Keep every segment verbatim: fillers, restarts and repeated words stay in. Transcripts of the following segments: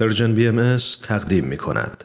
پرژن بی ام اس تقدیم می کند.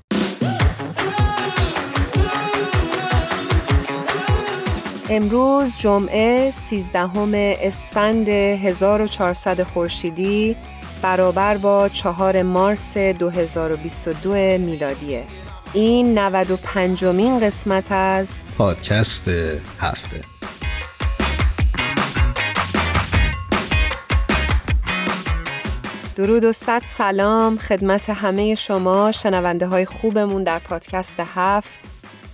امروز جمعه سیزدهم اسفند هزار و چهارصد خورشیدی برابر با چهارم مارس دو هزار و بیست و دو میلادیه. این نود و پنجمین قسمت از پادکست هفته. درود و صد سلام خدمت همه شما شنونده های خوبمون در پادکست هفت.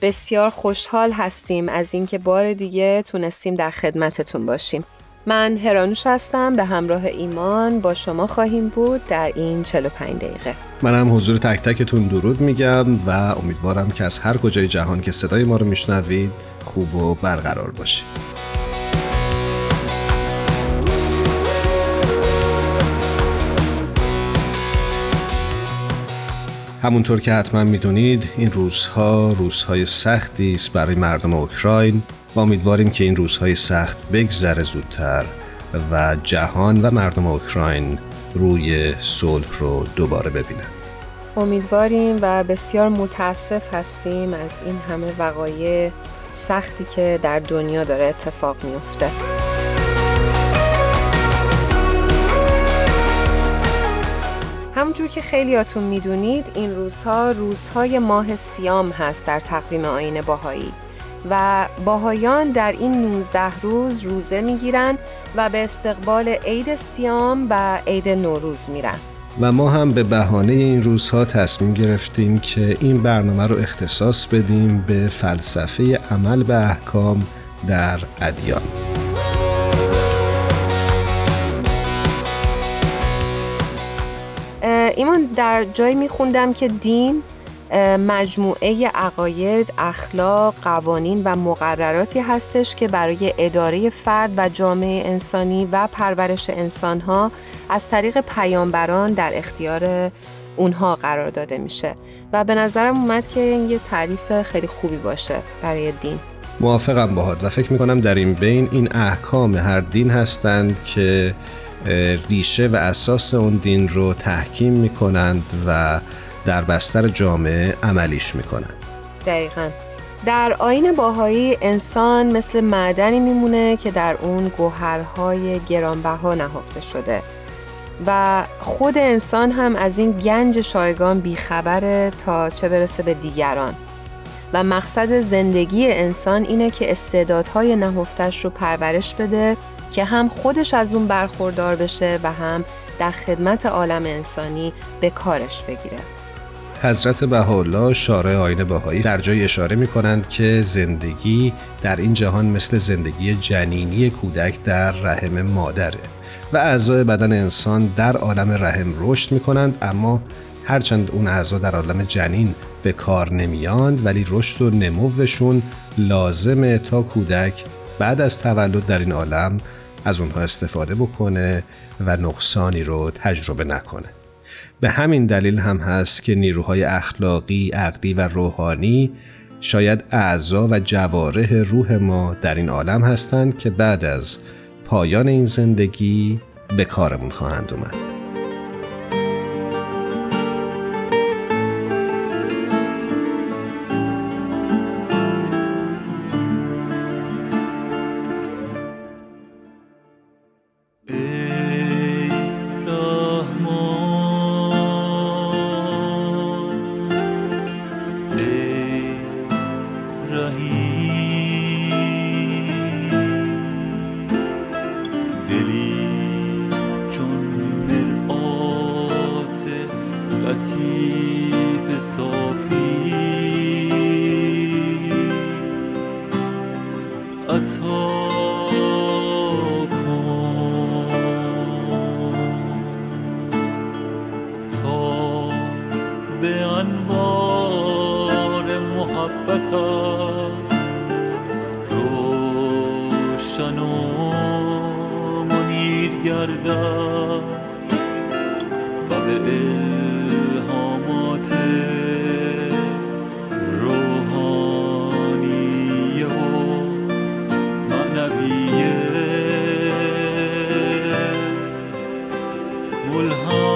بسیار خوشحال هستیم از اینکه بار دیگه تونستیم در خدمتتون باشیم. من هرانوش هستم، به همراه ایمان با شما خواهیم بود در این چهل و پنج دقیقه. منم حضور تک تکتون درود میگم و امیدوارم که از هر کجای جهان که صدای ما رو میشنوید خوب و برقرار باشید. همونطور که حتما میدونید این روزها روزهای سختی است برای مردم اوکراین و امیدواریم که این روزهای سخت بگذره زودتر و جهان و مردم اوکراین روی صلح رو دوباره ببینند. امیدواریم و بسیار متاسف هستیم از این همه وقایع سختی که در دنیا داره اتفاق میفته. همونجور که خیلیاتون میدونید این روزها روزهای ماه سیام هست در تقویم آیین باهایی و باهایان در این نوزده روز روزه میگیرن و به استقبال عید سیام و عید نوروز میرن و ما هم به بهانه این روزها تصمیم گرفتیم که این برنامه رو اختصاص بدیم به فلسفه عمل به احکام در ادیان. ایمان در جایی میخوندم که دین مجموعه عقاید، اخلاق، قوانین و مقرراتی هستش که برای اداره فرد و جامعه انسانی و پرورش انسانها از طریق پیامبران در اختیار اونها قرار داده میشه و به نظرم اومد که یه تعریف خیلی خوبی باشه برای دین. موافقم باهات و فکر میکنم در این بین این احکام هر دین هستند که ریشه و اساس اون دین رو تحکیم میکنند و در بستر جامعه عملیش میکنند. دقیقاً. در آیین باهایی انسان مثل معدنی میمونه که در اون گوهرهای گرانبها نهفته شده و خود انسان هم از این گنج شایگان بیخبره تا چه برسه به دیگران و مقصد زندگی انسان اینه که استعدادهای نهفتش رو پرورش بده که هم خودش از اون برخوردار بشه و هم در خدمت عالم انسانی به کارش بگیره. حضرت بهاءالله شارع آیین باهایی در جای اشاره می‌کنند که زندگی در این جهان مثل زندگی جنینی کودک در رحم مادره و اعضای بدن انسان در عالم رحم رشد می‌کنند، اما هرچند اون اعضا در عالم جنین به کار نمیاند ولی رشد و نموشون لازمه تا کودک بعد از تولد در این عالم از اونها استفاده بکنه و نقصانی رو تجربه نکنه. به همین دلیل هم هست که نیروهای اخلاقی، عقلی و روحانی شاید اعضا و جوارح روح ما در این عالم هستند که بعد از پایان این زندگی به کارمون خواهند اومد. گردد و به الهامات روحانی و معنوی ملهم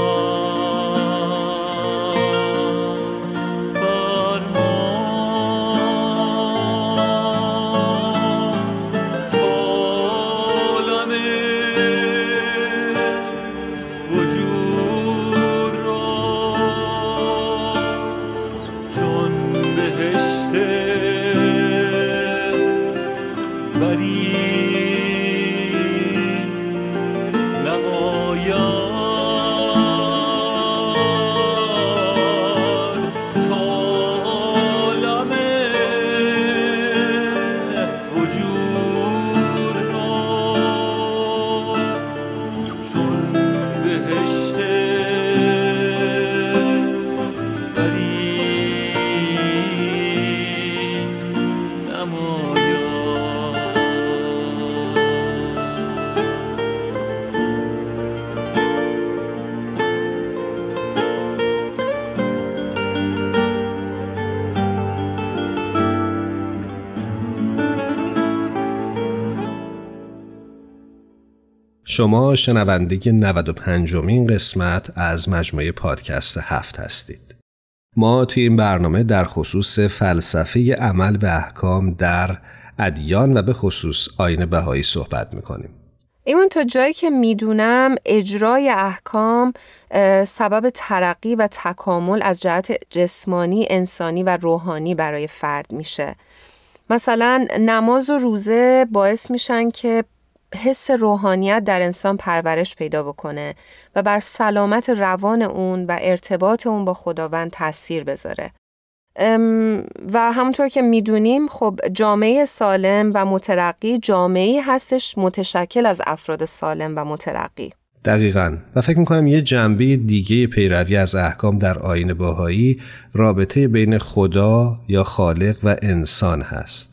شما شنونده نود و پنجمین قسمت از مجموعه پادکست هفت هستید. ما توی این برنامه در خصوص فلسفه عمل به احکام در ادیان و به خصوص آیین بهایی صحبت میکنیم. ایمان، تا جایی که میدونم اجرای احکام سبب ترقی و تکامل از جهت جسمانی، انسانی و روحانی برای فرد میشه. مثلا نماز و روزه باعث میشن که حس روحانیت در انسان پرورش پیدا بکنه و بر سلامت روان اون و ارتباط اون با خداوند تأثیر بذاره. و همونطور که میدونیم خب جامعه سالم و مترقی جامعه‌ای هستش متشکل از افراد سالم و مترقی. دقیقاً. و فکر میکنم یه جنبه دیگه پیروی از احکام در آیین باهایی رابطه بین خدا یا خالق و انسان هست.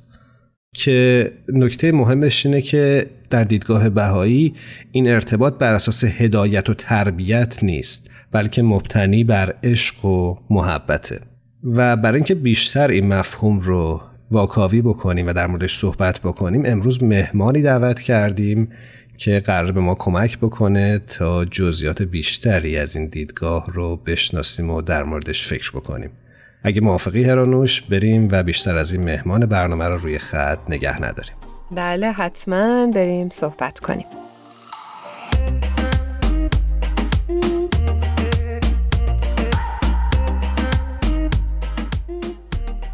که نکته مهمش اینه که در دیدگاه بهایی این ارتباط بر اساس هدایت و تربیت نیست، بلکه مبتنی بر عشق و محبته. و برای اینکه بیشتر این مفهوم رو واکاوی بکنیم و در موردش صحبت بکنیم، امروز مهمانی دعوت کردیم که قرار به ما کمک بکنه تا جزئیات بیشتری از این دیدگاه رو بشناسیم و در موردش فکر بکنیم. اگه موافقی هرانوش، بریم و بیشتر از این مهمان برنامه رو روی خط نگه نداریم. بله حتما، بریم صحبت کنیم.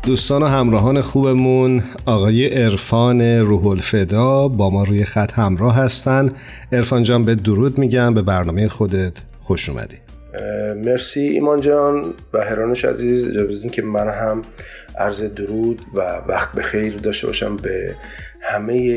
دوستان و همراهان خوبمون، آقای عرفان روح الفدا با ما روی خط همراه هستن. عرفان جان، به درود میگم، به برنامه خودت خوش اومدی. مرسی ایمان جان و هرانوش عزیز. اجازه بدین که من هم عرض درود و وقت بخیر داشته باشم به همه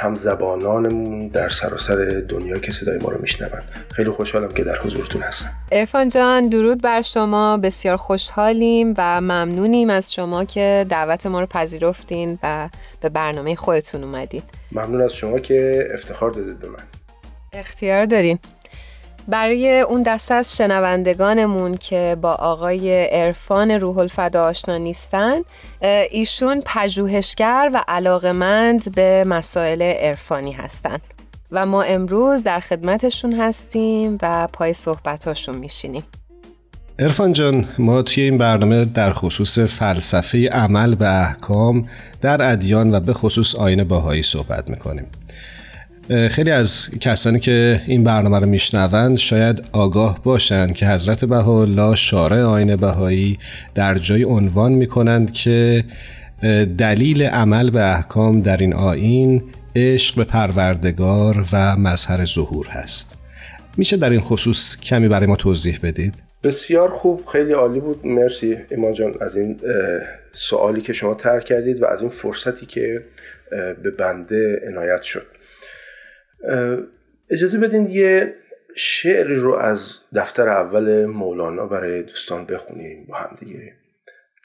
همزبانانمون در سراسر دنیا که صدای ما رو میشنون. خیلی خوشحالم که در حضورتون هستم. عرفان جان، درود بر شما. بسیار خوشحالیم و ممنونیم از شما که دعوت ما رو پذیرفتین و به برنامه خودتون اومدین. ممنون از شما که افتخار دادید به من. اختیار دارین. برای اون دسته از شنوندگانمون که با آقای عرفان روح الفدا آشنا نیستن، ایشون پژوهشگر و علاقه‌مند به مسائل عرفانی هستن و ما امروز در خدمتشون هستیم و پای صحبتاشون میشینیم. عرفان جان، ما توی این برنامه در خصوص فلسفه عمل به احکام در ادیان و به خصوص آیین باهایی صحبت میکنیم. خیلی از کسانی که این برنامه رو میشنوند شاید آگاه باشند که حضرت بهاءالله شارع آیین بهایی در جای عنوان میکنند که دلیل عمل به احکام در این آیین عشق به پروردگار و مظهر ظهور هست. میشه در این خصوص کمی برای ما توضیح بدید؟ بسیار خوب، خیلی عالی بود. مرسی ایمان جان از این سوالی که شما طرح کردید و از این فرصتی که به بنده عنایت شد. اجازه بدین یه شعری رو از دفتر اول مولانا برای دوستان بخونیم با هم دیگه،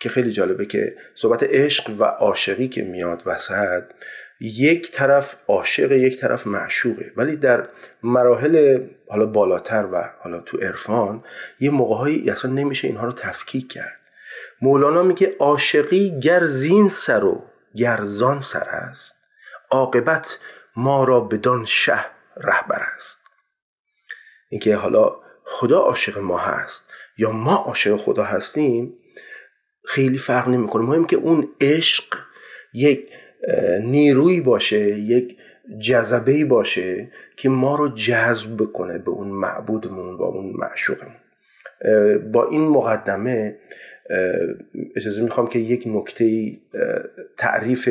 که خیلی جالبه که صحبت عشق و عاشقی که میاد وسط، یک طرف عاشق، یک طرف معشوقه، ولی در مراحل حالا بالاتر و حالا تو عرفان یه موقع‌هایی اصلا نمیشه اینها رو تفکیک کرد. مولانا میگه عاشقی گر زین سر و گر زان سر است، عاقبت ما را بدان شه رهبر است. اینکه حالا خدا عاشق ما هست یا ما عاشق خدا هستیم خیلی فرق نمیکنه. مهم که اون عشق یک نیروی باشه، یک جذبه‌ای باشه که ما رو جذب بکنه به اون معبودمون و اون معشوقمون. با این مقدمه اجازه میخوام که یک نکته تعریف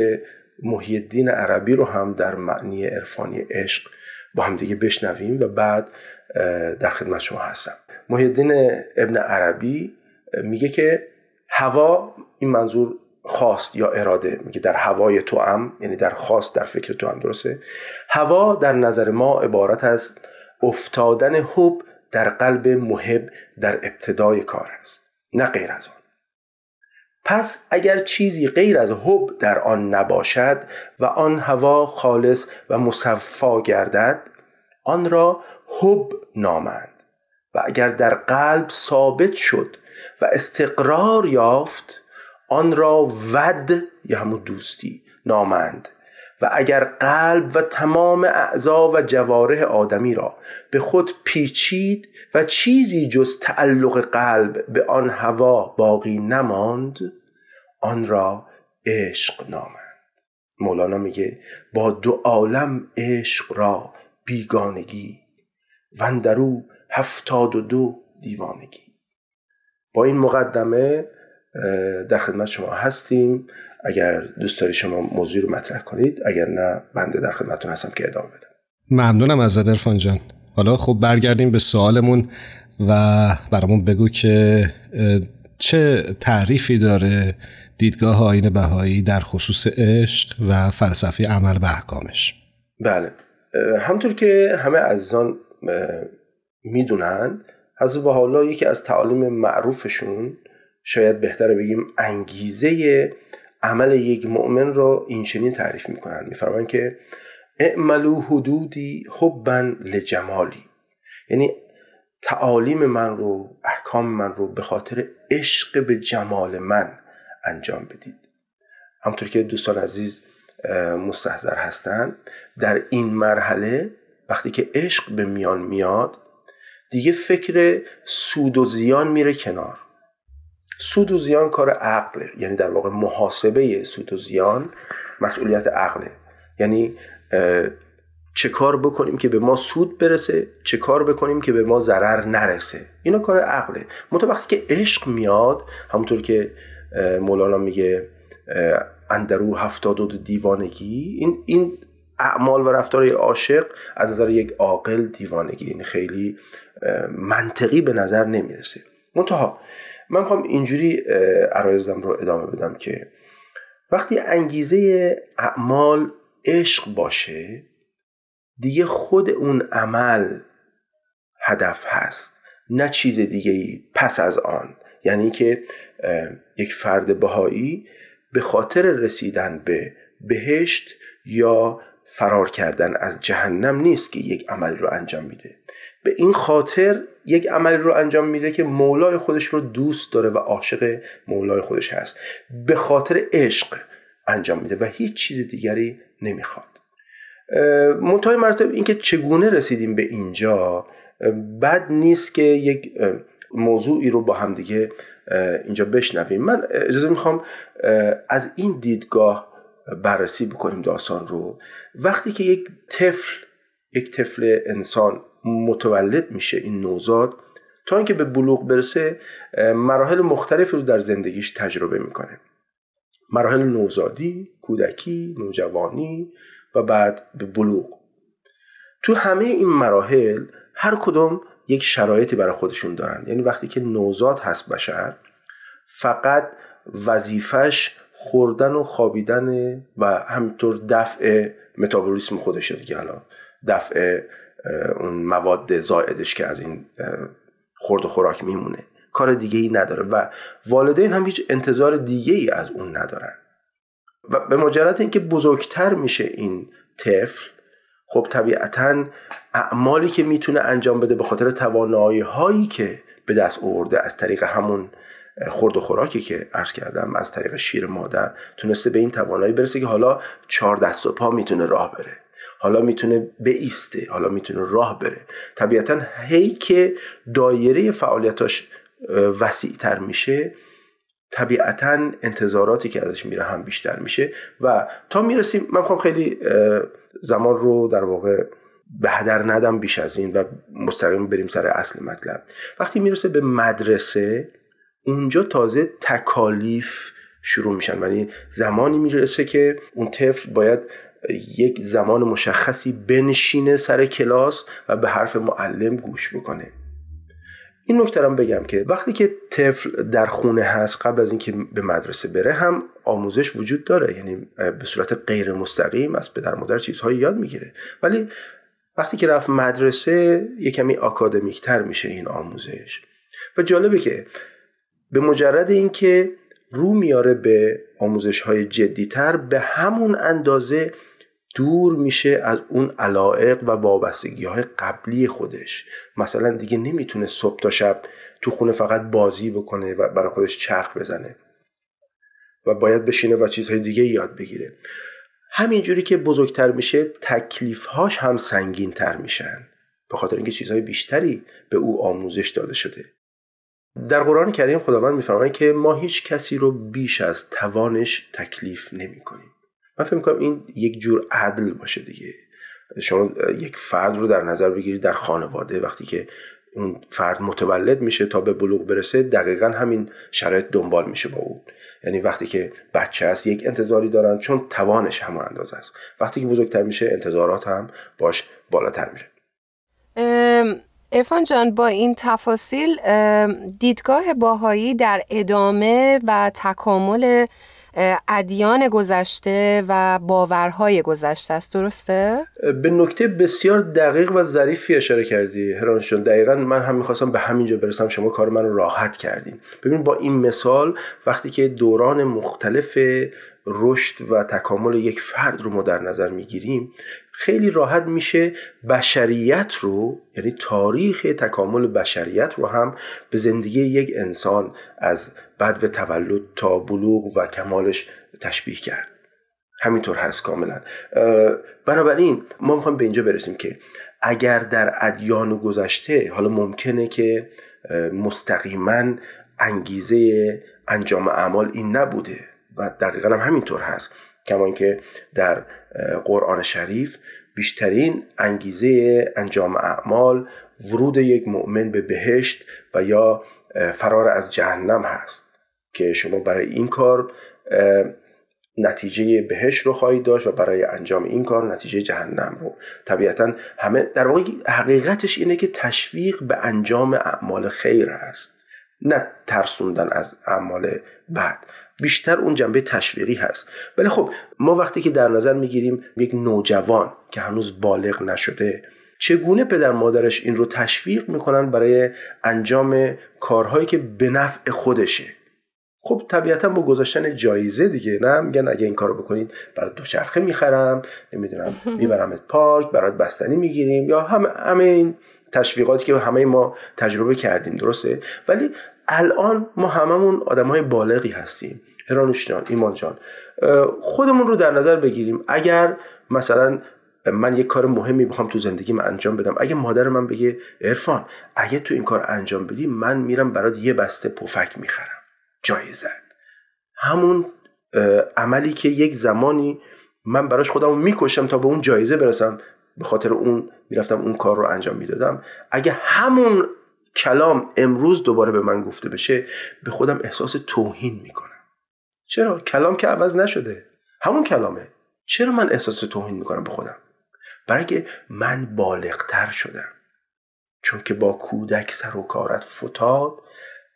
محی الدین عربی رو هم در معنی عرفانی عشق با هم دیگه بشنویم و بعد در خدمت شما هستم. محی الدین ابن عربی میگه که هوا، این منظور خواست یا اراده، میگه در هوای تو هم، یعنی در خواست، در فکر تو هم، درسته؟ هوا در نظر ما عبارت از افتادن حب در قلب محب در ابتدای کار است، نه غیر از آن. پس اگر چیزی غیر از حب در آن نباشد و آن هوا خالص و مصفا گردد، آن را حب نامند، و اگر در قلب ثابت شد و استقرار یافت، آن را ود یا همون دوستی نامند، و اگر قلب و تمام اعضا و جوارح آدمی را به خود پیچید و چیزی جز تعلق قلب به آن هوا باقی نماند، آن را عشق نامند. مولانا میگه با دو عالم عشق را بیگانگی، و اندرو هفتاد و دو دیوانگی. با این مقدمه در خدمت شما هستیم. اگر دوست داری شما موضوع رو مطرح کنید، اگر نه بنده در خدمتتون هستم که ادامه بدم. ممنونم از عرفان جان. حالا خب برگردیم به سوالمون و برامون بگو که چه تعریفی داره دیدگاه آیین بهایی در خصوص عشق و فلسفه عمل و احکامش. بله، همطور که همه عزیزان میدونن، حضرت بهاءالله یکی از تعالیم معروفشون، شاید بهتره بگیم انگیزه عمل یک مؤمن را این چنین تعریف میکنن، میفرمایند که اعملوا حدودی حبا لجمالی، یعنی تعالیم من رو، احکام من رو به خاطر عشق به جمال من انجام بدید. همطور که دوستان عزیز مستحضر هستند، در این مرحله وقتی که عشق به میان میاد، دیگه فکر سود و زیان میره کنار. سود و زیان کار عقله، یعنی در واقع محاسبه سود و زیان مسئولیت عقله، یعنی چه کار بکنیم که به ما سود برسه، چه کار بکنیم که به ما ضرر نرسه، اینا کار عقله. منتها وقتی که عشق میاد، همونطور که مولانا میگه اندرو هفتاد و دو دیوانگی، این این اعمال و رفتار عاشق از نظر یک عاقل دیوانگی، یعنی خیلی منطقی به نظر نمیرسه. منتها من میخوام اینجوری عرایزم رو ادامه بدم که وقتی انگیزه اعمال عشق باشه، دیگه خود اون عمل هدف هست، نه چیز دیگه‌ای پس از آن. یعنی که یک فرد بهایی به خاطر رسیدن به بهشت یا فرار کردن از جهنم نیست که یک عمل رو انجام میده، به این خاطر یک عمل رو انجام میده که مولای خودش رو دوست داره و عاشق مولای خودش هست، به خاطر عشق انجام میده و هیچ چیز دیگری نمیخواد. منتهای مرتب اینکه چگونه رسیدیم به اینجا، بد نیست که یک موضوعی رو با هم دیگه اینجا بشنویم. من اجازه میخوام از این دیدگاه بررسی بکنیم داستان رو. وقتی که یک طفل یک طفل انسان متولد میشه، این نوزاد، تا اینکه به بلوغ برسه مراحل مختلفی رو در زندگیش تجربه میکنه. مراحل نوزادی، کودکی، نوجوانی و بعد به بلوغ. تو همه این مراحل هر کدوم یک شرایطی برای خودشون دارن. یعنی وقتی که نوزاد هست بشر، فقط وظیفش خوردن و خوابیدن و همینطور دفع متابولیسم خودشه دیگه، الان دفع اون مواد زائدش که از این خورد و خوراک میمونه، کار دیگه ای نداره و والدین هم هیچ انتظار دیگه ای از اون ندارن. و به مجرد اینکه بزرگتر میشه این طفل، خب طبیعتاً اعمالی که میتونه انجام بده به خاطر توانایی هایی که به دست آورده از طریق همون خورد و خوراکی که عرض کردم، از طریق شیر مادر تونسته به این توانایی برسه که حالا چهار دست و پا میتونه راه بره، حالا میتونه بایسته، حالا میتونه راه بره. طبیعتاً هی که دایره فعالیتاش وسیع‌تر میشه، طبیعتاً انتظاراتی که ازش میره هم بیشتر میشه و تا میرسیم، من میخوام خیلی زمان رو در واقع به هدر ندم بیش از این و مستقیم بریم سر اصل مطلب. وقتی میرسه به مدرسه، اونجا تازه تکالیف شروع میشن، یعنی زمانی میرسه که اون طفل باید یک زمان مشخصی بنشینه سر کلاس و به حرف معلم گوش بکنه. این نکته رو بگم که وقتی که طفل در خونه هست، قبل از اینکه به مدرسه بره هم آموزش وجود داره، یعنی به صورت غیر مستقیم از پدر مادر چیزهایی یاد میگیره، ولی وقتی که رفت مدرسه یک کمی آکادمیک‌تر میشه این آموزش. و جالبه که به مجرد اینکه رو میاره به آموزش‌های جدی‌تر، به همون اندازه دور میشه از اون علایق و وابستگی‌های قبلی خودش. مثلا دیگه نمیتونه صبح تا شب تو خونه فقط بازی بکنه و برای خودش چرخ بزنه و باید بشینه و چیزهای دیگه یاد بگیره. همینجوری که بزرگتر میشه، تکلیف‌هاش هم سنگین‌تر میشن به خاطر اینکه چیزهای بیشتری به او آموزش داده شده. در قرآن کریم خداوند میفرماید که ما هیچ کسی رو بیش از توانش تکلیف نمی‌کنیم. من فکر می‌کنم این یک جور عدل باشه دیگه. شما یک فرد رو در نظر بگیرید در خانواده، وقتی که اون فرد متولد میشه تا به بلوغ برسه، دقیقاً همین شرایط دنبال میشه با اون. یعنی وقتی که بچه است یک انتظاری دارن چون توانش هم اندازه است، وقتی که بزرگتر میشه انتظارات هم باش بالاتر میره. عرفان جان، با این تفاصیل دیدگاه باهایی در ادامه و تکامل ادیان گذشته و باورهای گذشته است، درسته؟ به نکته بسیار دقیق و ظریفی اشاره کردی هرانوش جان. دقیقاً من هم می‌خواستم به همینجا برسم، شما کار من رو راحت کردین. ببین، با این مثال وقتی که دوران مختلف رشد و تکامل یک فرد رو ما در نظر میگیریم، خیلی راحت میشه بشریت رو، یعنی تاریخ تکامل بشریت رو هم به زندگی یک انسان از بدو تولد تا بلوغ و کمالش تشبیه کرد. همینطور هست کاملا. بنابراین ما میخوایم به اینجا برسیم که اگر در ادیان گذشته حالا ممکنه که مستقیما انگیزه انجام اعمال این نبوده و دقیقاً هم همینطور هست، کما اینکه در قرآن شریف بیشترین انگیزه انجام اعمال ورود یک مؤمن به بهشت و یا فرار از جهنم هست که شما برای این کار نتیجه بهشت رو خواهید داشت و برای انجام این کار نتیجه جهنم رو. طبیعتاً همه در واقع حقیقتش اینه که تشویق به انجام اعمال خیر هست، نه ترسوندن از اعمال بد. بیشتر اون جنبه تشویقی هست. ولی خب ما وقتی که در نظر میگیریم یک نوجوان که هنوز بالغ نشده، چگونه پدر مادرش این رو تشویق میکنن برای انجام کارهایی که به نفع خودشه؟ خب طبیعتا با گذاشتن جایزه دیگه، نه؟ میگن اگه این کارو بکنید برات دوچرخه میخرم، نمیدونم میبرمت پارک، برات بستنی میگیریم، یا هم همه این تشویقاتی که همه ما تجربه کردیم، درسته؟ ولی الان ما هممون آدم‌های بالغی هستیم. هرانوش جان، ایمان جان، خودمون رو در نظر بگیریم. اگر مثلا من یک کار مهمی بخوام تو زندگیم انجام بدم، اگه مادر من بگه عرفان اگه تو این کار انجام بدی من میرم برات یه بسته پفک میخرم جایزت، همون عملی که یک زمانی من براش خودمو میکشم تا به اون جایزه برسم، به خاطر اون میرفتم اون کار رو انجام میدادم، اگه همون کلام امروز دوباره به من گفته بشه، به خودم احساس توهین میکنم. چرا؟ کلام که عوض نشده، همون کلامه. چرا من احساس توهین میکنم به خودم؟ برای که من بالغتر شدم. چون که با کودک سر و کارت فتاد،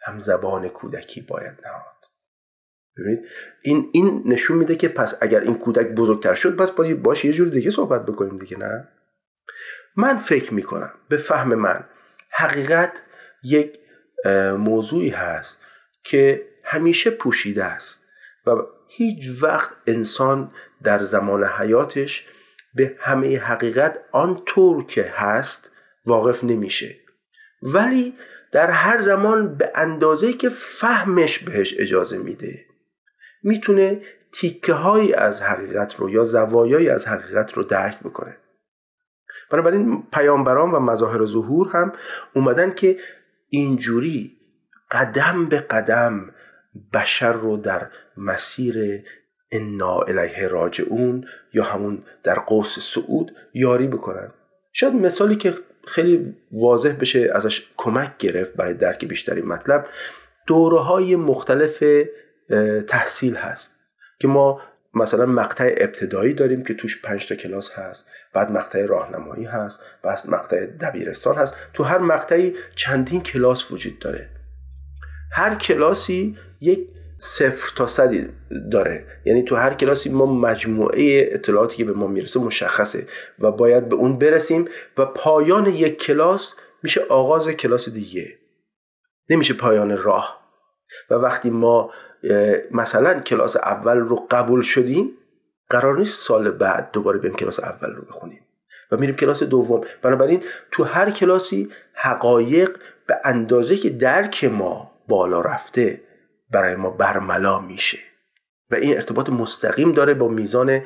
هم زبان کودکی باید نهاد. ببینید این این نشون میده که پس اگر این کودک بزرگتر شد، پس باید باش یه جور دیگه صحبت بکنیم دیگه، نه؟ من فکر میکنم به فهم من حقیقت یک موضوعی هست که همیشه پوشیده است و هیچ وقت انسان در زمان حیاتش به همه حقیقت آنطور که هست واقف نمیشه، ولی در هر زمان به اندازه که فهمش بهش اجازه میده میتونه تیکه هایی از حقیقت رو یا زوایایی از حقیقت رو درک بکنه. بنابراین پیامبران و مظاهر ظهور هم اومدن که اینجوری قدم به قدم بشر رو در مسیر انا الیه راجعون یا همون در قوس صعود یاری بکنن. شاید مثالی که خیلی واضح بشه ازش کمک گرفت برای درک بیشتری مطلب، دوره‌های مختلف تحصیل هست که ما مثلا مقطع ابتدایی داریم که توش پنج تا کلاس هست، بعد مقطع راهنمایی هست، بعد مقطع دبیرستان هست. تو هر مقطعی چندین کلاس وجود داره، هر کلاسی یک صفر تا صدی داره، یعنی تو هر کلاسی ما مجموعه اطلاعاتی که به ما میرسه مشخصه و باید به اون برسیم و پایان یک کلاس میشه آغاز کلاس دیگه، نمیشه پایان راه. و وقتی ما مثلا کلاس اول رو قبول شدیم قرار نیست سال بعد دوباره بریم کلاس اول رو بخونیم و میریم کلاس دوم. بنابراین تو هر کلاسی حقایق به اندازه که درک ما بالا رفته برای ما برملا میشه و این ارتباط مستقیم داره با میزان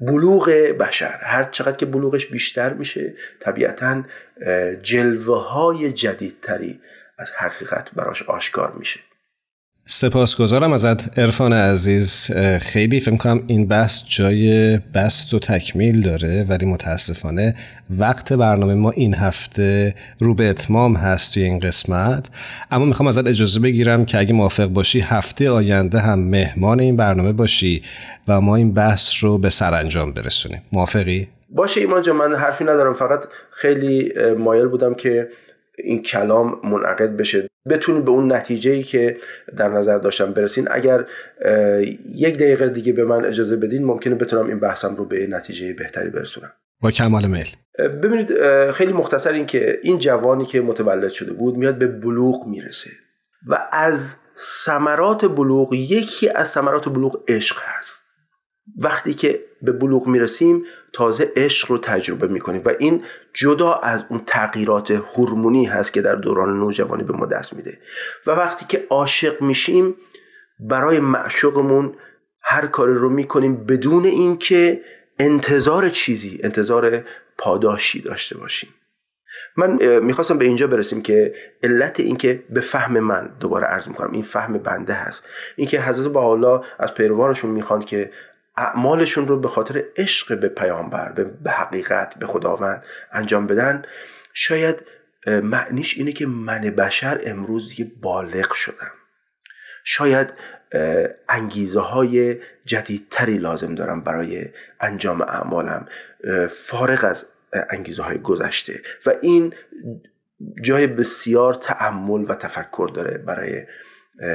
بلوغ بشر. هر چقدر که بلوغش بیشتر میشه طبیعتاً جلوه های جدیدتری از حقیقت براش آشکار میشه. سپاسگزارم ازت عرفان عزیز، خیلی فکر می‌کنم این بحث جای بست و تکمیل داره، ولی متاسفانه وقت برنامه ما این هفته رو به اتمام هست توی این قسمت. اما میخوام ازت اجازه بگیرم که اگه موافق باشی هفته آینده هم مهمان این برنامه باشی و ما این بحث رو به سرانجام برسونیم. موافقی؟ باشه ایمان جان، من حرفی ندارم، فقط خیلی مایل بودم که این کلام منعقد بشه، بتونید به اون نتیجه‌ای که در نظر داشتم برسین. اگر یک دقیقه دیگه به من اجازه بدین ممکنه بتونم این بحثم رو به نتیجه بهتری برسونم. با کمال میل. ببینید خیلی مختصر این که این جوانی که متولد شده بود میاد به بلوغ میرسه و از ثمرات بلوغ، یکی از ثمرات بلوغ عشق هست. وقتی که به بلوغ میرسیم تازه عشق رو تجربه میکنیم و این جدا از اون تغییرات هورمونی هست که در دوران نوجوانی به ما دست میده. و وقتی که عاشق میشیم برای معشوقمون هر کاری رو میکنیم بدون اینکه انتظار چیزی، انتظار پاداشی داشته باشیم. من میخواستم به اینجا برسیم که علت این که به فهم من، دوباره عرض میکنم این فهم بنده هست، این که حضرت بهاءالله از پیروانشون میخوان که اعمالشون رو به خاطر عشق به پیامبر، به حقیقت، به خداوند انجام بدن، شاید معنیش اینه که من بشر امروز دیگه بالغ شدم، شاید انگیزه های جدیدتری لازم دارم برای انجام اعمالم فارغ از انگیزه های گذشته. و این جای بسیار تأمل و تفکر داره برای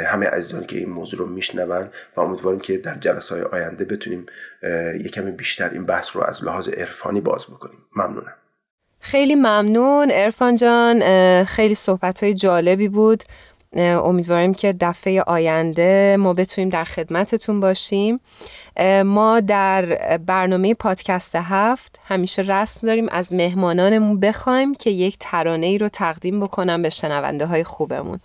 همه عزیزان که این موضوع رو میشنون و امیدواریم که در جلسات آینده بتونیم یکم بیشتر این بحث رو از لحاظ عرفانی باز بکنیم. ممنونم. خیلی ممنون عرفان جان، خیلی صحبت‌های جالبی بود، امیدواریم که دفعه آینده ما بتونیم در خدمتتون باشیم. ما در برنامه پادکست هفت همیشه رسم داریم از مهمانانمون بخوایم که یک ترانه‌ای رو تقدیم بکنن به شنونده‌های خوبمون.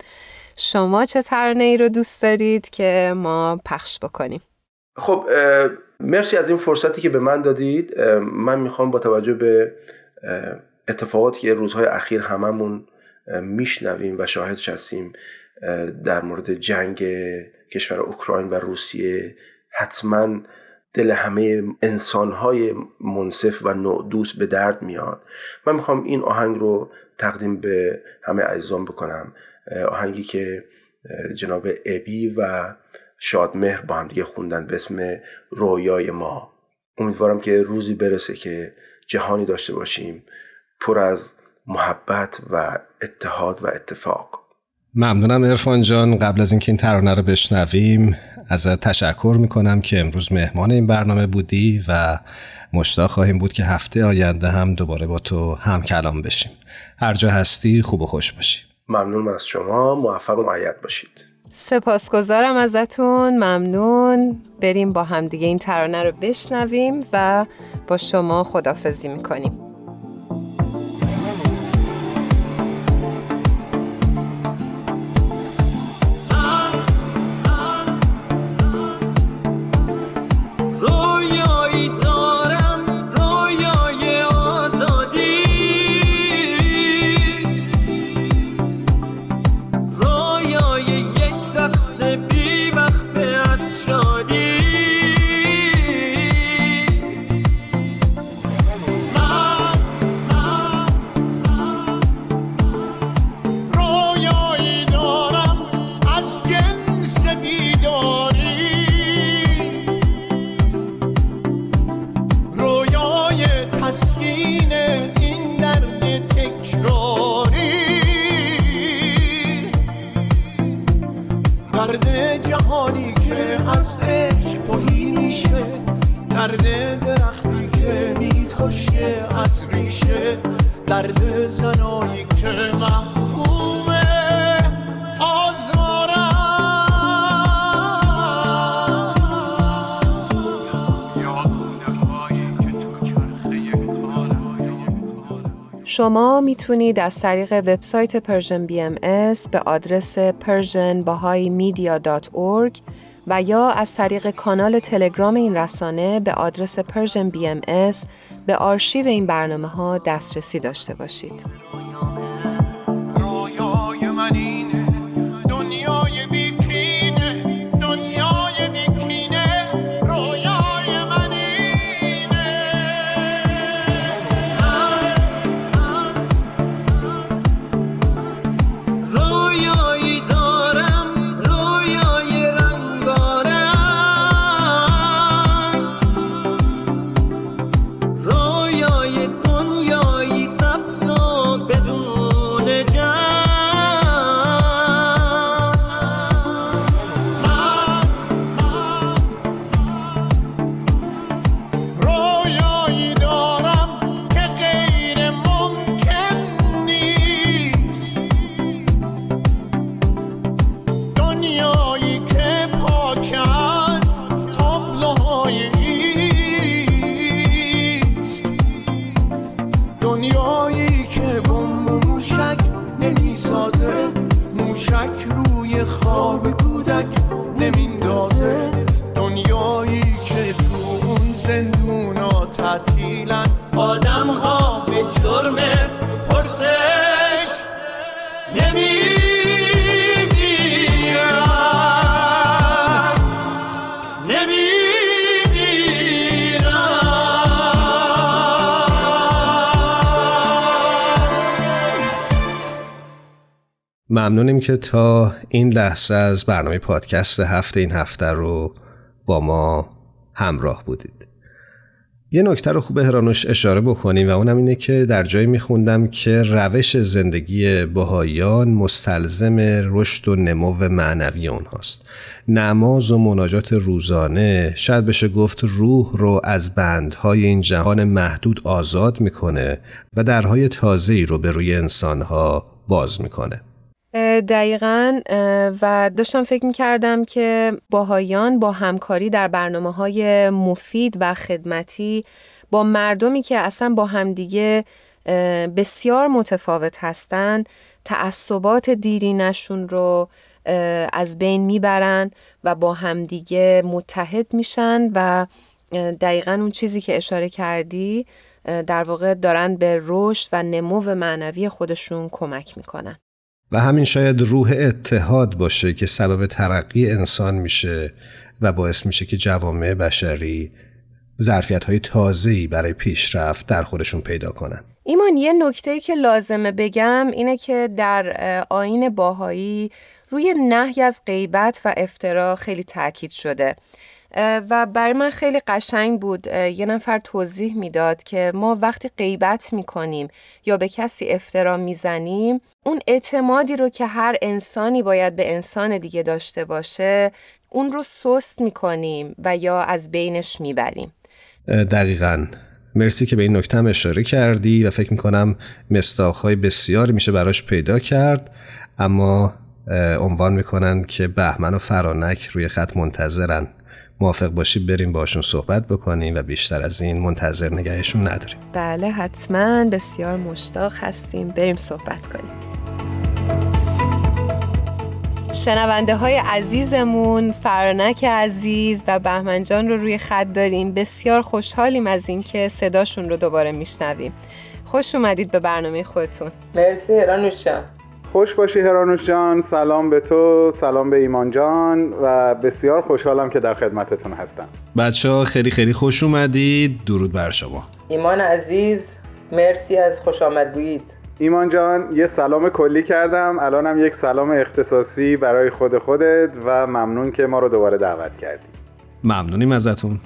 شما چه ترانه‌ای رو دوست دارید که ما پخش بکنیم؟ خب مرسی از این فرصتی که به من دادید. من میخوام با توجه به اتفاقاتی که روزهای اخیر هممون میشنویم و شاهدش هستیم در مورد جنگ کشور اوکراین و روسیه، حتما دل همه انسانهای منصف و نودوست به درد میاد. من میخوام این آهنگ رو تقدیم به همه عزیزان بکنم، آهنگی که جناب ابی و شادمهر با هم دیگه خوندن به اسم رویای ما. امیدوارم که روزی برسه که جهانی داشته باشیم پر از محبت و اتحاد و اتفاق. ممنونم عرفان جان. قبل از اینکه این ترانه رو بشنویم ازت تشکر میکنم که امروز مهمان این برنامه بودی و مشتاق خواهیم بود که هفته آینده هم دوباره با تو هم کلام بشیم. هر جا هستی خوب و خوش باشی. ممنونم از شما، موفق و معید باشید. سپاسگزارم ازتون، ممنون. بریم با همدیگه این ترانه رو بشنویم و با شما خداحافظی میکنیم. شما میتونید از طریق وبسایت پرژن بی ام اس به آدرس پرژن باهای میدیا دات اورگ و یا از طریق کانال تلگرام این رسانه به آدرس پرژن بی ام اس به آرشیو این برنامه ها دسترسی داشته باشید. ممنونیم که تا این لحظه از برنامه پادکست هفت این هفته رو با ما همراه بودید. یه نکته رو خوب هرانوش اشاره بکنیم و اونم اینه که در جایی میخوندم که روش زندگی باهایان مستلزم رشد و نمو معنوی اونهاست. نماز و مناجات روزانه شاید بشه گفت روح رو از بندهای این جهان محدود آزاد میکنه و درهای تازه‌ای رو به روی انسانها باز میکنه. دقیقاً. و داشتم فکر می‌کردم که باهایان با همکاری در برنامه‌های مفید و خدمتی با مردمی که اصلا با همدیگه بسیار متفاوت هستن، تعصبات دیرینشون رو از بین میبرن و با همدیگه متحد میشن و دقیقاً اون چیزی که اشاره کردی در واقع دارن به رشد و نمو معنوی خودشون کمک میکنن. و همین شاید روح اتحاد باشه که سبب ترقی انسان میشه و باعث میشه که جوامع بشری ظرفیت‌های تازه‌ای برای پیشرفت در خودشون پیدا کنن. ایمان، یه نکته‌ای که لازمه بگم اینه که در آیین باهایی روی نهی از غیبت و افترا خیلی تاکید شده و برای من خیلی قشنگ بود. یه نفر توضیح میداد که ما وقتی غیبت میکنیم یا به کسی افترا میزنیم، اون اعتمادی رو که هر انسانی باید به انسان دیگه داشته باشه اون رو سست میکنیم و یا از بینش میبریم. دقیقاً. مرسی که به این نکته هم اشاره کردی و فکر میکنم مصداق‌های بسیار میشه براش پیدا کرد، اما عنوان میکنن که بهمن و فرانک روی خط منتظرن، موافق باشی بریم باشون صحبت بکنیم و بیشتر از این منتظر نگهشون نداریم. بله حتما، بسیار مشتاق هستیم، بریم صحبت کنیم. شنونده های عزیزمون، فرانک عزیز و بهمن جان رو روی خط داریم. بسیار خوشحالیم از اینکه صداشون رو دوباره میشنویم. خوش اومدید به برنامه خودتون. مرسی هرانوش جان. خوش باشی هرانوش جان. سلام به تو، سلام به ایمان جان و بسیار خوشحالم که در خدمتتون هستم. بچه‌ها خیلی خیلی خوش اومدید، درود بر شما. ایمان عزیز مرسی از خوش آمدگویید. ایمان جان یه سلام کلی کردم، الانم یک سلام اختصاصی برای خود خودت و ممنون که ما رو دوباره دعوت کردی. ممنونیم ازتون.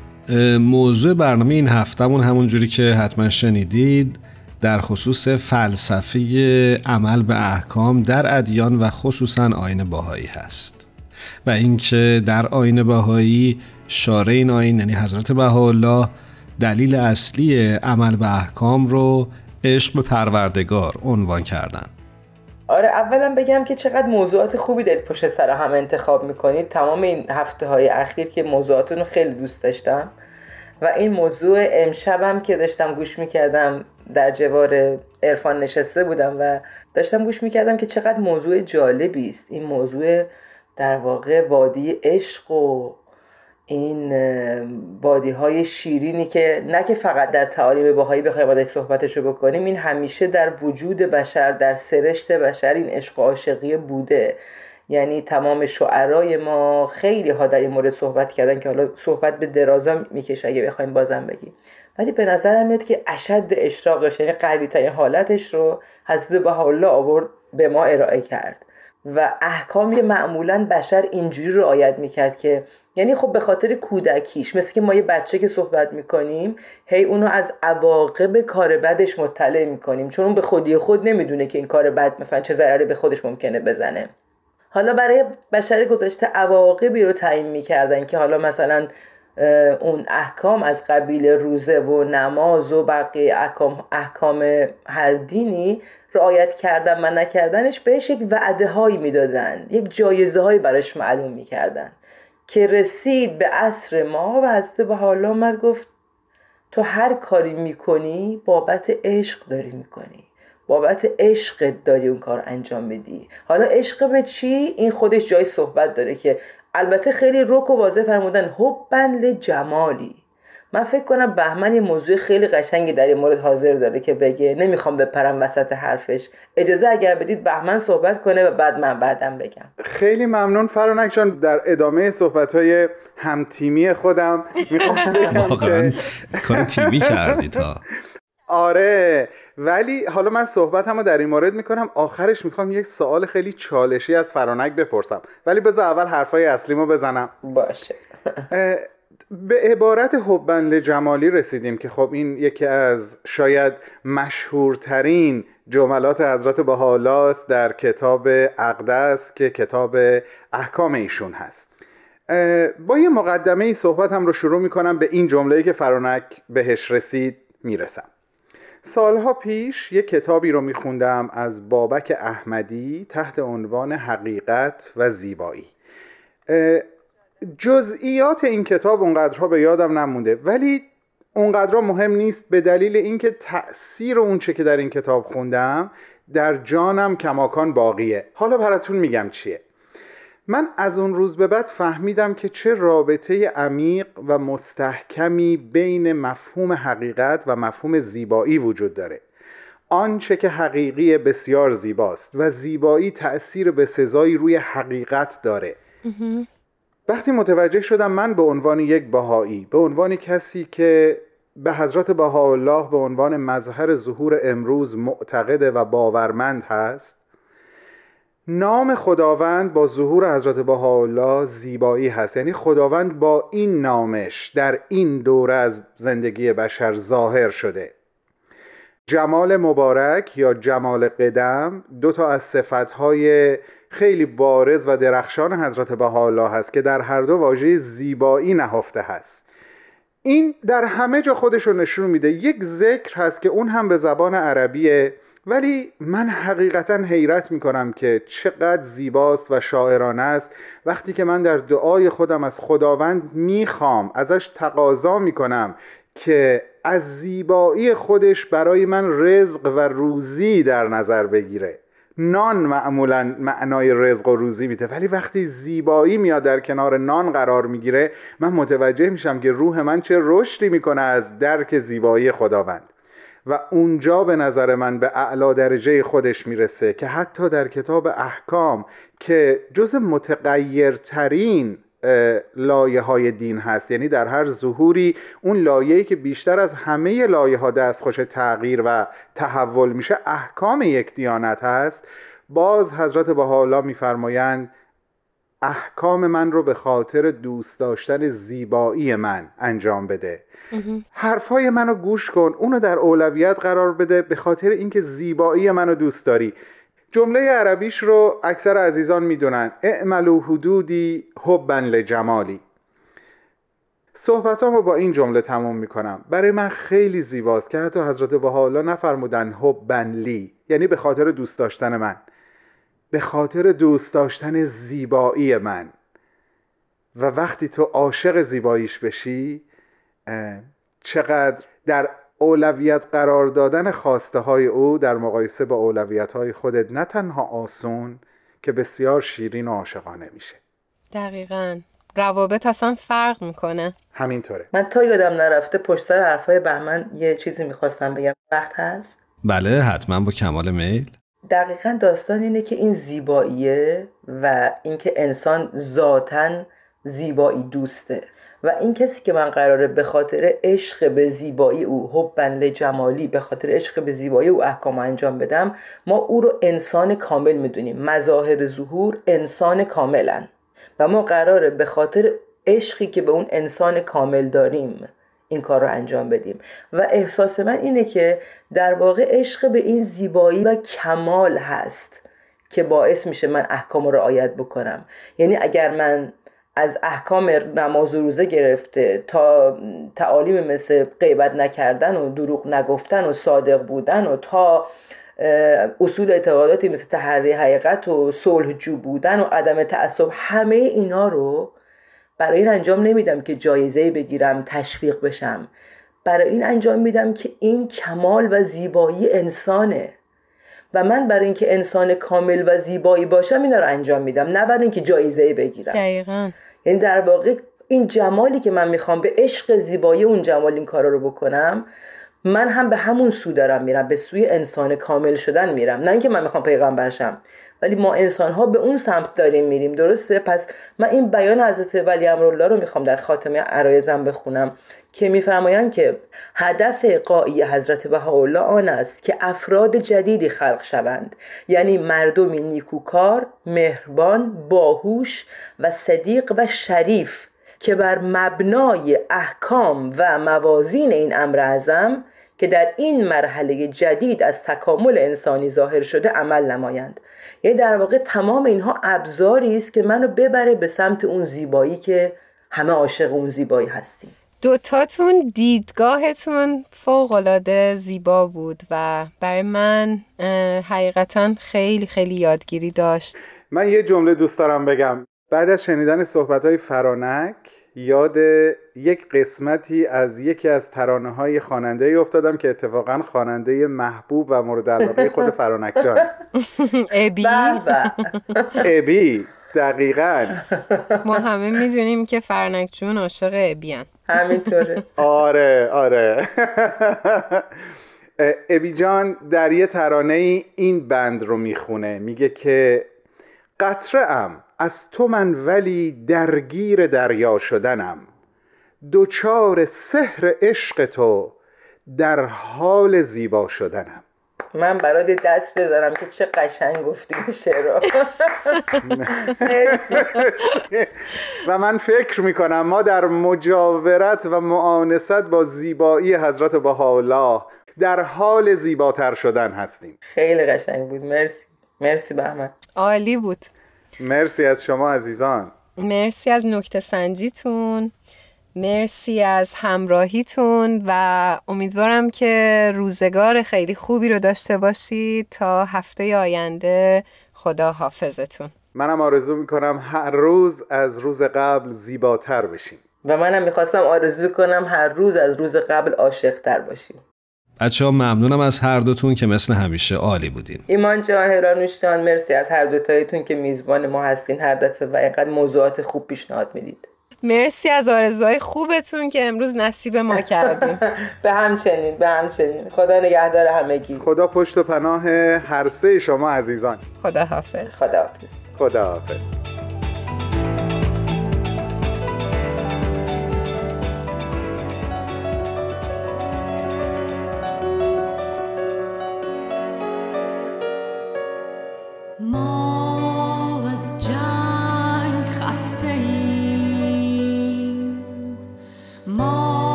موضوع برنامه این هفتمون همون جوری که حتما شنیدید در خصوص فلسفه عمل به احکام در ادیان و خصوصاً آیین باهایی هست و اینکه در آیین باهایی شارع این آیین یعنی حضرت بهاءالله دلیل اصلی عمل به احکام رو عشق به پروردگار عنوان کردن. آره اولا بگم که چقدر موضوعات خوبی دارید پشت سر هم انتخاب میکنید. تمام این هفته های اخیر که موضوعاتون رو خیلی دوست داشتم و این موضوع امشبم که داشتم گوش میکردم، در جوار عرفان نشسته بودم و داشتم گوش میکردم که چقدر موضوع جالبی است. این موضوع در واقع وادی عشق و این وادی‌های شیرینی که نه که فقط در تعالیم باهایی بخوایم ازش صحبتشو بکنیم، این همیشه در وجود بشر، در سرشت بشر این عشق و عاشقی بوده. یعنی تمام شعرهای ما، خیلی ها در این مورد صحبت کردن که حالا صحبت به درازا میکشه اگه بخوایم بازم بگیم، ولی به نظرم میاد که اشد اشراقش یعنی قوی ترین حالتش رو حضرت بهاءالله آورد به ما ارائه کرد و احکامی معمولا بشر اینجوری رو رعایت میکرد که یعنی خب به خاطر کودکیش، مثل که ما یه بچه که صحبت میکنیم هی اونو از عواقب کار بدش مطلع میکنیم، چون اون به خودی خود نمیدونه که این کار بد مثلا چه ضرری به خودش ممکنه بزنه. حالا برای بشر گذشته عواقبی رو تعیین میکردن که حالا مثلا اون احکام از قبیل روزه و نماز و بقیه احکام, احکام هر دینی رعایت کردن و نکردنش بهش یک وعده هایی میدادن، یک جایزه هایی براش معلوم میکردن که رسید به عصر ما و حضرت بهاءالله اومد گفت تو هر کاری میکنی بابت عشق داری میکنی، بابت عشقت داری اون کار انجام میدی. حالا عشق به چی؟ این خودش جای صحبت داره که البته خیلی رک و واضح فرمودن حبن لجمالی. من فکر کنم بهمن یه موضوع خیلی قشنگی در این مورد حاضر داره که بگه، نمیخوام بپرم وسط حرفش، اجازه اگر بدید بهمن صحبت کنه و بعد من بعدم بگم. خیلی ممنون فرانک جان. در ادامه صحبت‌های همتیمی خودم میخوام واقعا کار تیمی کردید ها. آره ولی حالا من صحبتمو در این مورد میکنم، آخرش میخوام یک سوال خیلی چالشی از فرانک بپرسم، ولی بذار اول حرفای اصلیمو بزنم. باشه. به عبارت حبن لجمالی رسیدیم که خب این یکی از شاید مشهورترین جملات حضرت بهاءالله است در کتاب اقدس که کتاب احکام ایشون هست. با یه مقدمه ای صحبتم رو شروع میکنم، به این جمله‌ای که فرانک بهش رسید میرسم. سالها پیش یک کتابی رو میخوندم از بابک احمدی تحت عنوان حقیقت و زیبایی. جزئیات این کتاب اونقدرها به یادم نمونده، ولی اونقدرها مهم نیست به دلیل اینکه تأثیر اونچه که در این کتاب خوندم در جانم کماکان باقیه. حالا براتون میگم چیه. من از اون روز به بعد فهمیدم که چه رابطه عمیق و مستحکمی بین مفهوم حقیقت و مفهوم زیبایی وجود داره. آنچه که حقیقی بسیار زیباست و زیبایی تأثیر بسزایی روی حقیقت داره. وقتی متوجه شدم من به عنوان یک بهایی، به عنوان کسی که به حضرت بهاءالله به عنوان مظهر ظهور امروز معتقد و باورمند هست، نام خداوند با ظهور حضرت بهاءالله زیبایی هست. یعنی خداوند با این نامش در این دوره از زندگی بشر ظاهر شده. جمال مبارک یا جمال قدم دو تا از صفتهای خیلی بارز و درخشان حضرت بهاءالله هست که در هر دو واژه زیبایی نهفته هست. این در همه جا خودش رو نشون میده. یک ذکر هست که اون هم به زبان عربیه ولی من حقیقتا حیرت میکنم که چقدر زیباست و شاعرانه است وقتی که من در دعای خودم از خداوند میخوام، ازش تقاضا میکنم که از زیبایی خودش برای من رزق و روزی در نظر بگیره. نان معمولا معنای رزق و روزی میده، ولی وقتی زیبایی میاد در کنار نان قرار میگیره، من متوجه میشم که روح من چه رشدی میکنه از درک زیبایی خداوند و اونجا به نظر من به اعلی درجه خودش میرسه که حتی در کتاب احکام که جز متغیرترین لایه های دین هست، یعنی در هر ظهوری اون لایه‌ای که بیشتر از همه لایه ها دستخوش تغییر و تحول میشه احکام یک دیانت هست، باز حضرت بهاءالله میفرمایند احکام من رو به خاطر دوست داشتن زیبایی من انجام بده. حرفای منو گوش کن، اونو در اولویت قرار بده به خاطر اینکه زیبایی منو دوست داری. جمله عربیش رو اکثر عزیزان میدونن، اعملوا حدودی حبا لجمالی. صحبتامو با این جمله تموم میکنم. برای من خیلی زیباست که حتی حضرت بهاءالله نفرمودن حبا لی، یعنی به خاطر دوست داشتن من، به خاطر دوست داشتن زیبایی من. و وقتی تو عاشق زیباییش بشی، چقدر در اولویت قرار دادن خواسته های او در مقایسه با اولویت های خودت نه تنها آسون که بسیار شیرین و عاشقانه میشه. دقیقاً، روابط اصلا فرق میکنه. همینطوره. من تا یادم نرفته پشت سر حرفای بهمن یه چیزی میخواستم بگم. وقت هست؟ بله حتما، با کمال میل. دقیقاً داستان اینه که این زیباییه و اینکه انسان ذاتاً زیبایی دوسته و این کسی که من قراره به خاطر عشق به زیبایی او، حبن لجمالی، به خاطر عشق به زیبایی او احکام انجام بدم، ما او رو انسان کامل میدونیم. مظاهر ظهور انسان کاملن و ما قراره به خاطر عشقی که به اون انسان کامل داریم این کار رو انجام بدیم. و احساس من اینه که در واقع عشق به این زیبایی و کمال هست که باعث میشه من احکام رو رعایت بکنم. یعنی اگر من از احکام نماز و روزه گرفته تا تعالیم مثل غیبت نکردن و دروغ نگفتن و صادق بودن و تا اصول اعتقاداتی مثل تحری حقیقت و صلحجو بودن و عدم تعصب، همه اینا رو برای این انجام نمیدم که جایزه بگیرم، تشویق بشم. برای این انجام میدم که این کمال و زیبایی انسانه و من برای اینکه انسان کامل و زیبایی باشم اینا رو انجام میدم، نه برای اینکه جایزه بگیرم. دقیقاً. یعنی در واقع این جمالی که من میخوام به عشق زیبایی اون جمال این کارا رو بکنم، من هم به همون سو دارم میرم، به سوی انسان کامل شدن میرم، نه اینکه من میخوام پیغمبر شم، ولی ما انسان ها به اون سمت داریم میریم. درسته؟ پس من این بیان حضرت ولی امرالله رو میخوام در خاتمه عرایزم بخونم که میفرمایند که هدف قائی حضرت بهاءالله آن است که افراد جدیدی خلق شوند، یعنی مردمی نیکوکار، مهربان، باهوش و صدیق و شریف که بر مبنای احکام و موازین این امر اعظم که در این مرحله جدید از تکامل انسانی ظاهر شده عمل نمایند. یعنی در واقع تمام اینها ابزاری است که منو ببره به سمت اون زیبایی که همه عاشق اون زیبایی هستیم. دوتاتون دیدگاهتون فوق‌العاده زیبا بود و برای من حقیقتاً خیلی خیلی یادگیری داشت. من یه جمله دوست دارم بگم. بعد از شنیدن صحبت‌های فرانک یاد یک قسمتی از یکی از ترانه‌های خواننده‌ای افتادم که اتفاقاً خواننده محبوب و مورد علاقه خود فرانک جان، ابی. ابی دقیقاً. ما همه می‌دونیم که فرانک جون عاشق ابی ان. همینطوره. آره آره. ابی جان در یه ترانه‌ای این بند رو میخونه، میگه که قطره‌ام از تو من ولی درگیر دریا شدنم، دوچار سحر عشق تو در حال زیبا شدنم. من برات دست بذارم که چه قشنگ گفتی شعرو. و من فکر میکنم ما در مجاورت و معانست با زیبایی حضرت بهاءالله در حال زیباتر شدن هستیم. خیلی قشنگ بود. مرسی مرسی بهمن، عالی بود. مرسی از شما عزیزان، مرسی از نکته سنجیتون. مرسی از همراهیتون و امیدوارم که روزگار خیلی خوبی رو داشته باشید تا هفته آینده. خدا حافظتون. منم آرزو میکنم هر روز از روز قبل زیباتر بشیم و منم میخواستم آرزو کنم هر روز از روز قبل عاشق‌تر باشیم. بچه‌ها ممنونم از هر دوتون که مثل همیشه عالی بودین. ایمان جان، هرانوش جان، مرسی از هر دوتایتون که میزبان ما هستین هر دفعه و اینقدر موضوعات خوب پیشنهاد میدید. مرسی از آرزوهای خوبتون که امروز نصیب ما کردیم. به همچنین، به همچنین. خدا نگهدار همگی. خدا پشت و پناه هر سه شما عزیزان. خدا حافظ. خدا حافظ. خدا حافظ.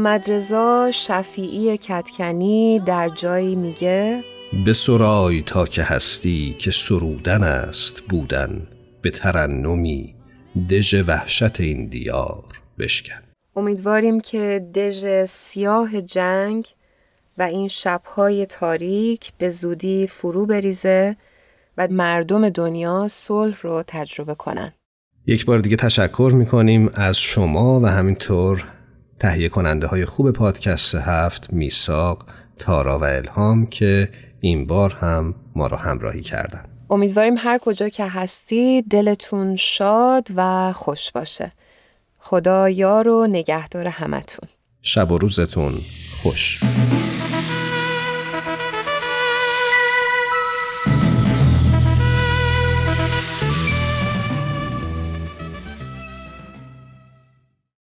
مدرزا شفیعی کدکنی در جایی میگه به سرای تا که هستی که سرودن است بودن، به ترنمی دژ وحشت این دیار بشکن. امیدواریم که دژ سیاه جنگ و این شبهای تاریک به زودی فرو بریزه و مردم دنیا صلح رو تجربه کنن. یک بار دیگه تشکر میکنیم از شما و همینطور تهیه کننده های خوب پادکست هفت، میساق، تارا و الهام که این بار هم ما را همراهی کردن. امیدواریم هر کجا که هستی دلتون شاد و خوش باشه. خدا یار و نگهدار همتون. شب و روزتون خوش.